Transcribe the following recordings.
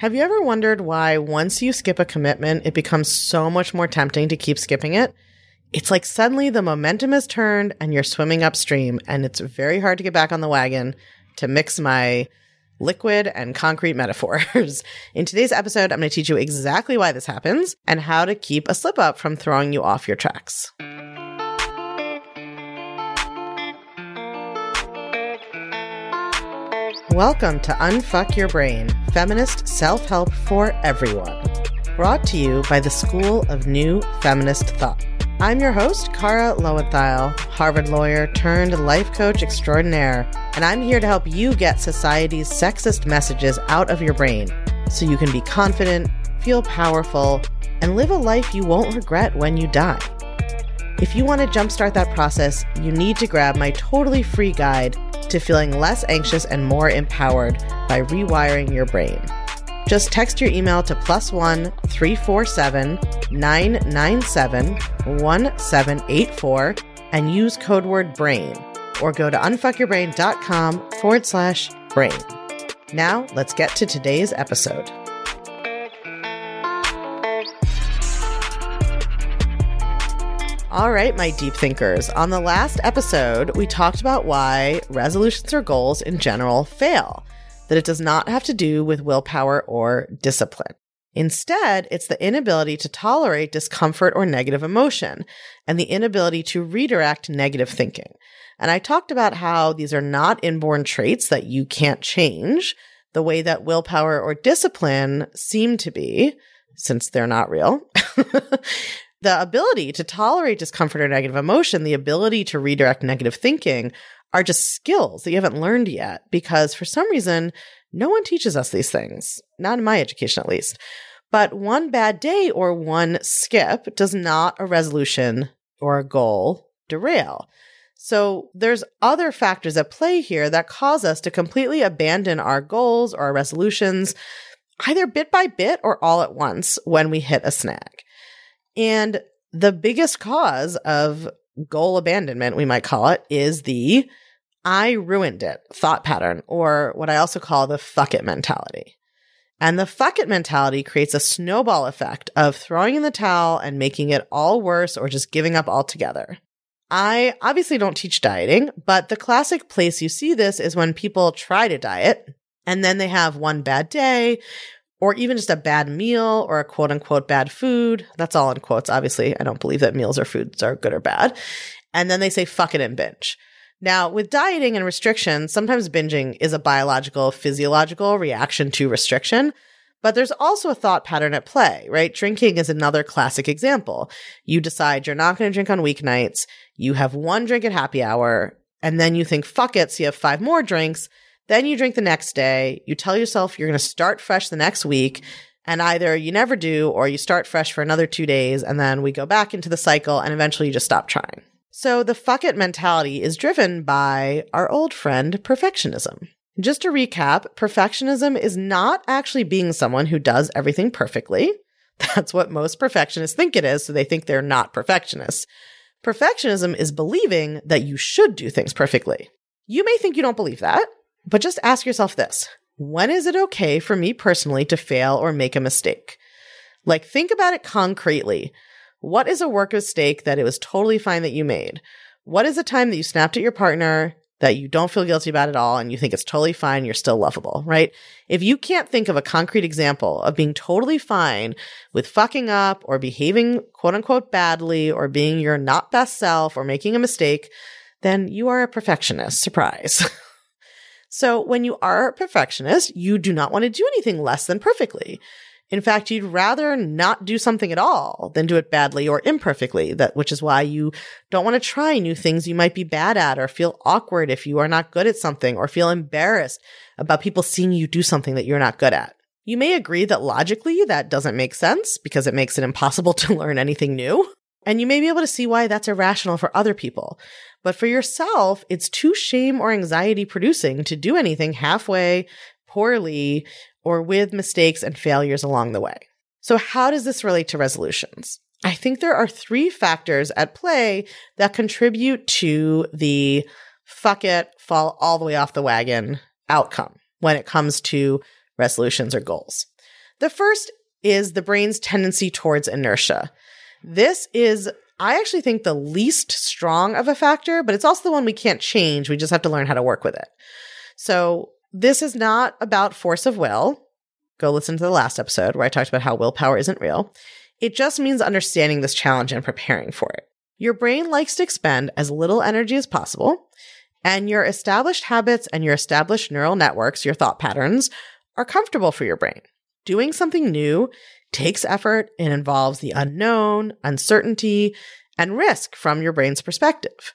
Have you ever wondered why once you skip a commitment, it becomes so much more tempting to keep skipping it? It's like suddenly the momentum is turned and you're swimming upstream, and it's very hard to get back on the wagon, to mix my liquid and concrete metaphors. In today's episode, I'm going to teach you exactly why this happens and how to keep a slip up from throwing you off your tracks. Welcome to Unfuck Your Brain, feminist self-help for everyone. Brought to you by the School of New Feminist Thought. I'm your host, Kara Lowenthal, Harvard lawyer turned life coach extraordinaire, and I'm here to help you get society's sexist messages out of your brain so you can be confident, feel powerful, and live a life you won't regret when you die. If you want to jumpstart that process, you need to grab my totally free guide to feeling less anxious and more empowered by rewiring your brain. Just text your email to +1 347 997 1784 and use code word BRAIN, or go to unfuckyourbrain.com/brain. Now let's get to today's episode. All right, my deep thinkers. On the last episode, we talked about why resolutions or goals in general fail, that it does not have to do with willpower or discipline. Instead, it's the inability to tolerate discomfort or negative emotion and the inability to redirect negative thinking. And I talked about how these are not inborn traits that you can't change the way that willpower or discipline seem to be, since they're not real. The ability to tolerate discomfort or negative emotion, the ability to redirect negative thinking, are just skills that you haven't learned yet, because for some reason, no one teaches us these things, not in my education at least. But one bad day or one skip does not a resolution or a goal derail. So there's other factors at play here that cause us to completely abandon our goals or our resolutions, either bit by bit or all at once when we hit a snag. And the biggest cause of goal abandonment, we might call it, is the I ruined it thought pattern, or what I also call the fuck it mentality. And the fuck it mentality creates a snowball effect of throwing in the towel and making it all worse, or just giving up altogether. I obviously don't teach dieting, but the classic place you see this is when people try to diet and then they have one bad day, or even just a bad meal, or a quote unquote bad food. That's all in quotes, obviously. I don't believe that meals or foods are good or bad. And then they say, fuck it and binge. Now, with dieting and restriction, sometimes binging is a biological, physiological reaction to restriction, but there's also a thought pattern at play, right? Drinking is another classic example. You decide you're not going to drink on weeknights. You have one drink at happy hour, and then you think, fuck it. So you have 5 more drinks. Then you drink the next day, you tell yourself you're going to start fresh the next week, and either you never do or you start fresh for another 2 days, and then we go back into the cycle and eventually you just stop trying. So the fuck it mentality is driven by our old friend perfectionism. Just to recap, perfectionism is not actually being someone who does everything perfectly. That's what most perfectionists think it is, so they think they're not perfectionists. Perfectionism is believing that you should do things perfectly. You may think you don't believe that, but just ask yourself this: when is it okay for me personally to fail or make a mistake? Like, think about it concretely. What is a work mistake that it was totally fine that you made? What is a time that you snapped at your partner that you don't feel guilty about at all and you think it's totally fine, you're still lovable, right? If you can't think of a concrete example of being totally fine with fucking up or behaving quote unquote badly or being your not best self or making a mistake, then you are a perfectionist. Surprise. So when you are a perfectionist, you do not want to do anything less than perfectly. In fact, you'd rather not do something at all than do it badly or imperfectly, which is why you don't want to try new things you might be bad at, or feel awkward if you are not good at something, or feel embarrassed about people seeing you do something that you're not good at. You may agree that logically that doesn't make sense because it makes it impossible to learn anything new. And you may be able to see why that's irrational for other people. But for yourself, it's too shame or anxiety producing to do anything halfway, poorly, or with mistakes and failures along the way. So how does this relate to resolutions? I think there are 3 factors at play that contribute to the fuck it, fall all the way off the wagon outcome when it comes to resolutions or goals. The first is the brain's tendency towards inertia. This is, I actually think, the least strong of a factor, but it's also the one we can't change. We just have to learn how to work with it. So this is not about force of will. Go listen to the last episode where I talked about how willpower isn't real. It just means understanding this challenge and preparing for it. Your brain likes to expend as little energy as possible, and your established habits and your established neural networks, your thought patterns, are comfortable for your brain. Doing something new takes effort and involves the unknown, uncertainty, and risk from your brain's perspective.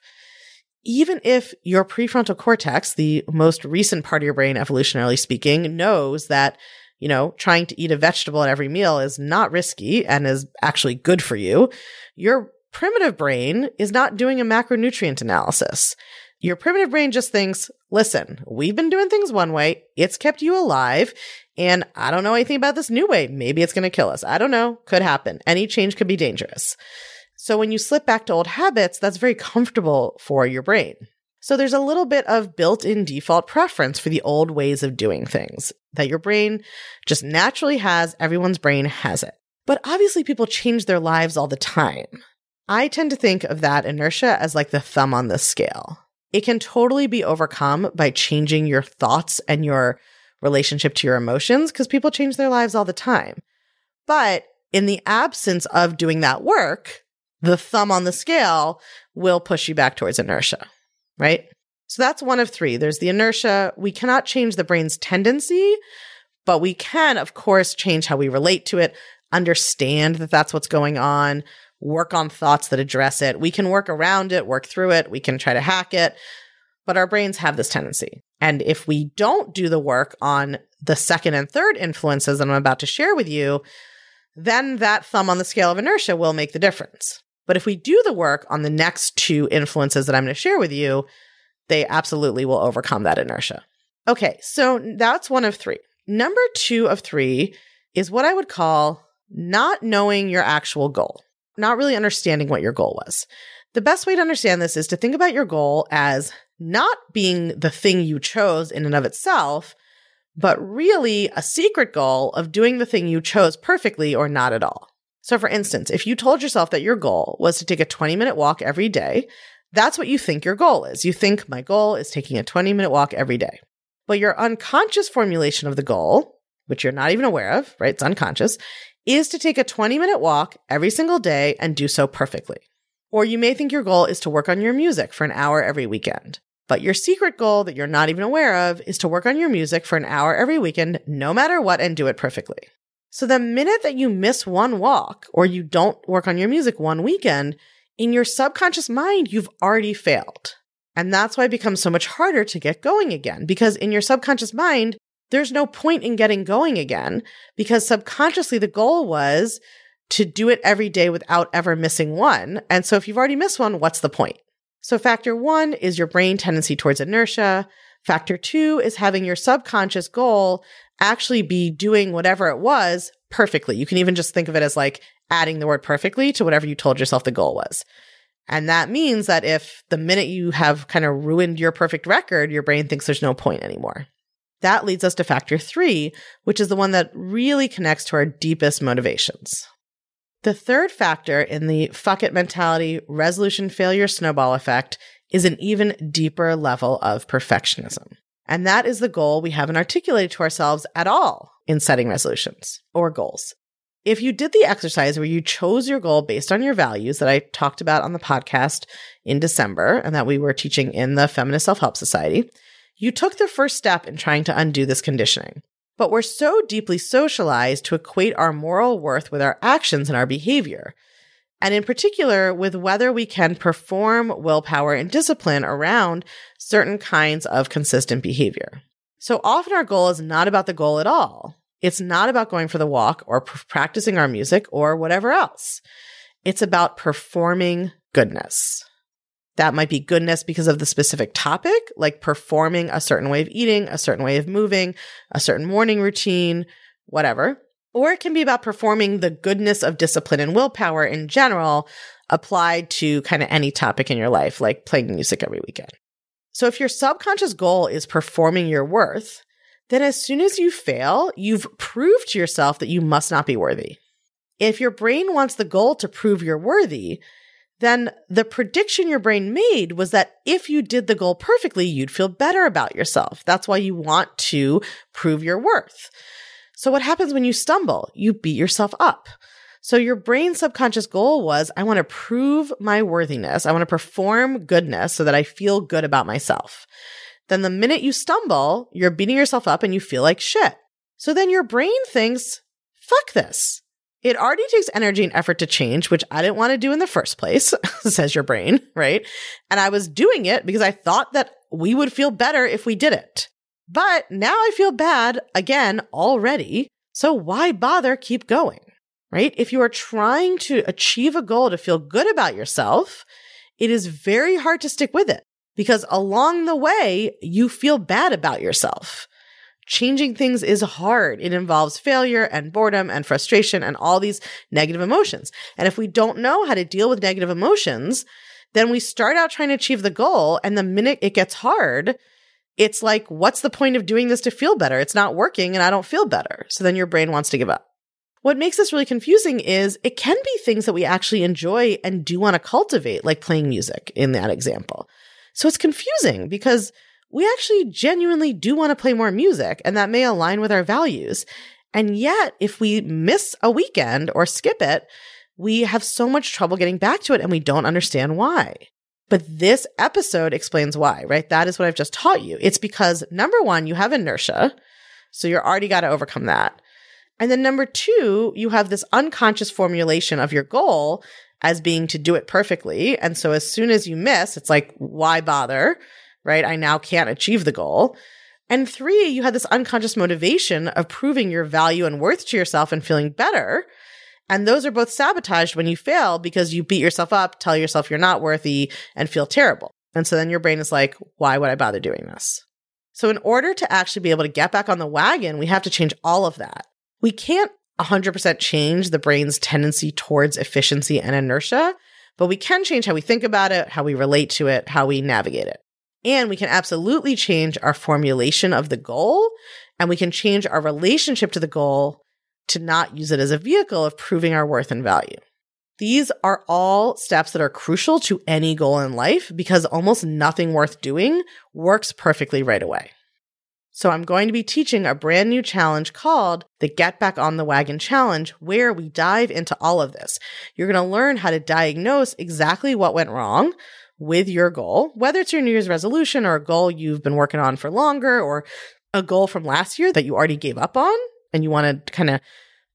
Even if your prefrontal cortex, the most recent part of your brain, evolutionarily speaking, knows that, you know, trying to eat a vegetable at every meal is not risky and is actually good for you, your primitive brain is not doing a macronutrient analysis. Your primitive brain just thinks, listen, we've been doing things one way, it's kept you alive, and I don't know anything about this new way. Maybe it's going to kill us. I don't know. Could happen. Any change could be dangerous. So when you slip back to old habits, that's very comfortable for your brain. So there's a little bit of built-in default preference for the old ways of doing things that your brain just naturally has. Everyone's brain has it. But obviously people change their lives all the time. I tend to think of that inertia as like the thumb on the scale. It can totally be overcome by changing your thoughts and your relationship to your emotions, because people change their lives all the time. But in the absence of doing that work, the thumb on the scale will push you back towards inertia, right? So that's one of three. There's the inertia. We cannot change the brain's tendency, but we can, of course, change how we relate to it, understand that that's what's going on, work on thoughts that address it. We can work around it, work through it. We can try to hack it. But our brains have this tendency. And if we don't do the work on the second and third influences that I'm about to share with you, then that thumb on the scale of inertia will make the difference. But if we do the work on the next two influences that I'm going to share with you, they absolutely will overcome that inertia. Okay, so that's one of three. Number two of three is what I would call not knowing your actual goal, not really understanding what your goal was. The best way to understand this is to think about your goal as not being the thing you chose in and of itself, but really a secret goal of doing the thing you chose perfectly or not at all. So for instance, if you told yourself that your goal was to take a 20-minute walk every day, that's what you think your goal is. You think my goal is taking a 20-minute walk every day. But your unconscious formulation of the goal, which you're not even aware of, right? It's unconscious, is to take a 20-minute walk every single day and do so perfectly. Or you may think your goal is to work on your music for an hour every weekend. But your secret goal that you're not even aware of is to work on your music for an hour every weekend, no matter what, and do it perfectly. So the minute that you miss one walk or you don't work on your music one weekend, in your subconscious mind, you've already failed. And that's why it becomes so much harder to get going again, because in your subconscious mind, there's no point in getting going again, because subconsciously the goal was to do it every day without ever missing one. And so if you've already missed one, what's the point? So factor one is your brain tendency towards inertia. Factor two is having your subconscious goal actually be doing whatever it was perfectly. You can even just think of it as like adding the word perfectly to whatever you told yourself the goal was. And that means that if the minute you have kind of ruined your perfect record, your brain thinks there's no point anymore. That leads us to factor three, which is the one that really connects to our deepest motivations. The third factor in the fuck it mentality, resolution failure snowball effect is an even deeper level of perfectionism. And that is the goal we haven't articulated to ourselves at all in setting resolutions or goals. If you did the exercise where you chose your goal based on your values that I talked about on the podcast in December and that we were teaching in the Feminist Self-Help Society, you took the first step in trying to undo this conditioning. But we're so deeply socialized to equate our moral worth with our actions and our behavior, and in particular with whether we can perform willpower and discipline around certain kinds of consistent behavior. So often our goal is not about the goal at all. It's not about going for the walk or practicing our music or whatever else. It's about performing goodness. That might be goodness because of the specific topic, like performing a certain way of eating, a certain way of moving, a certain morning routine, whatever. Or it can be about performing the goodness of discipline and willpower in general, applied to kind of any topic in your life, like playing music every weekend. So if your subconscious goal is performing your worth, then as soon as you fail, you've proved to yourself that you must not be worthy. If your brain wants the goal to prove you're worthy, then the prediction your brain made was that if you did the goal perfectly, you'd feel better about yourself. That's why you want to prove your worth. So what happens when you stumble? You beat yourself up. So your brain's subconscious goal was, I want to prove my worthiness. I want to perform goodness so that I feel good about myself. Then the minute you stumble, you're beating yourself up and you feel like shit. So then your brain thinks, fuck this. It already takes energy and effort to change, which I didn't want to do in the first place, says your brain, right? And I was doing it because I thought that we would feel better if we did it. But now I feel bad again already. So why bother keep going, right? If you are trying to achieve a goal to feel good about yourself, it is very hard to stick with it because along the way, you feel bad about yourself. Changing things is hard. It involves failure and boredom and frustration and all these negative emotions. And if we don't know how to deal with negative emotions, then we start out trying to achieve the goal. And the minute it gets hard, it's like, what's the point of doing this to feel better? It's not working and I don't feel better. So then your brain wants to give up. What makes this really confusing is it can be things that we actually enjoy and do want to cultivate, like playing music in that example. So it's confusing because we actually genuinely do want to play more music, and that may align with our values. And yet, if we miss a weekend or skip it, we have so much trouble getting back to it, and we don't understand why. But this episode explains why, right? That is what I've just taught you. It's because, number one, you have inertia, so you're already got to overcome that. And then number two, you have this unconscious formulation of your goal as being to do it perfectly. And so as soon as you miss, it's like, why bother? Right? I now can't achieve the goal. And three, you had this unconscious motivation of proving your value and worth to yourself and feeling better. And those are both sabotaged when you fail because you beat yourself up, tell yourself you're not worthy, and feel terrible. And so then your brain is like, why would I bother doing this? So in order to actually be able to get back on the wagon, we have to change all of that. We can't 100% change the brain's tendency towards efficiency and inertia, but we can change how we think about it, how we relate to it, how we navigate it. And we can absolutely change our formulation of the goal, and we can change our relationship to the goal to not use it as a vehicle of proving our worth and value. These are all steps that are crucial to any goal in life because almost nothing worth doing works perfectly right away. So I'm going to be teaching a brand new challenge called the Get Back on the Wagon Challenge, where we dive into all of this. You're going to learn how to diagnose exactly what went wrong with your goal, whether it's your New Year's resolution or a goal you've been working on for longer or a goal from last year that you already gave up on and you want to kind of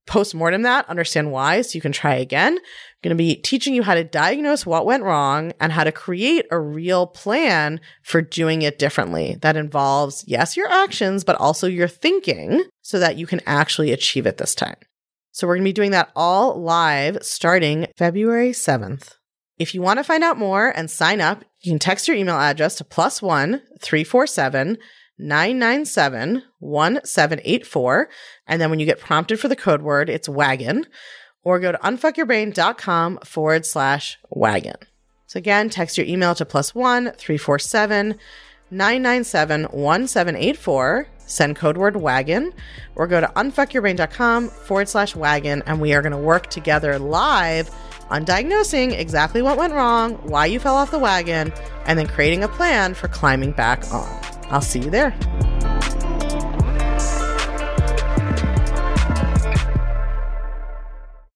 post-mortem that, understand why so you can try again. I'm going to be teaching you how to diagnose what went wrong and how to create a real plan for doing it differently. That involves, yes, your actions, but also your thinking so that you can actually achieve it this time. So we're going to be doing that all live starting February 7th. If you want to find out more and sign up, you can text your email address to +1 347 997 1784. And then when you get prompted for the code word, it's wagon, or go to unfuckyourbrain.com/wagon. So again, text your email to +1 347 997 1784. Send code word wagon or go to unfuckyourbrain.com/wagon. And we are going to work together live on diagnosing exactly what went wrong, why you fell off the wagon, and then creating a plan for climbing back on. I'll see you there.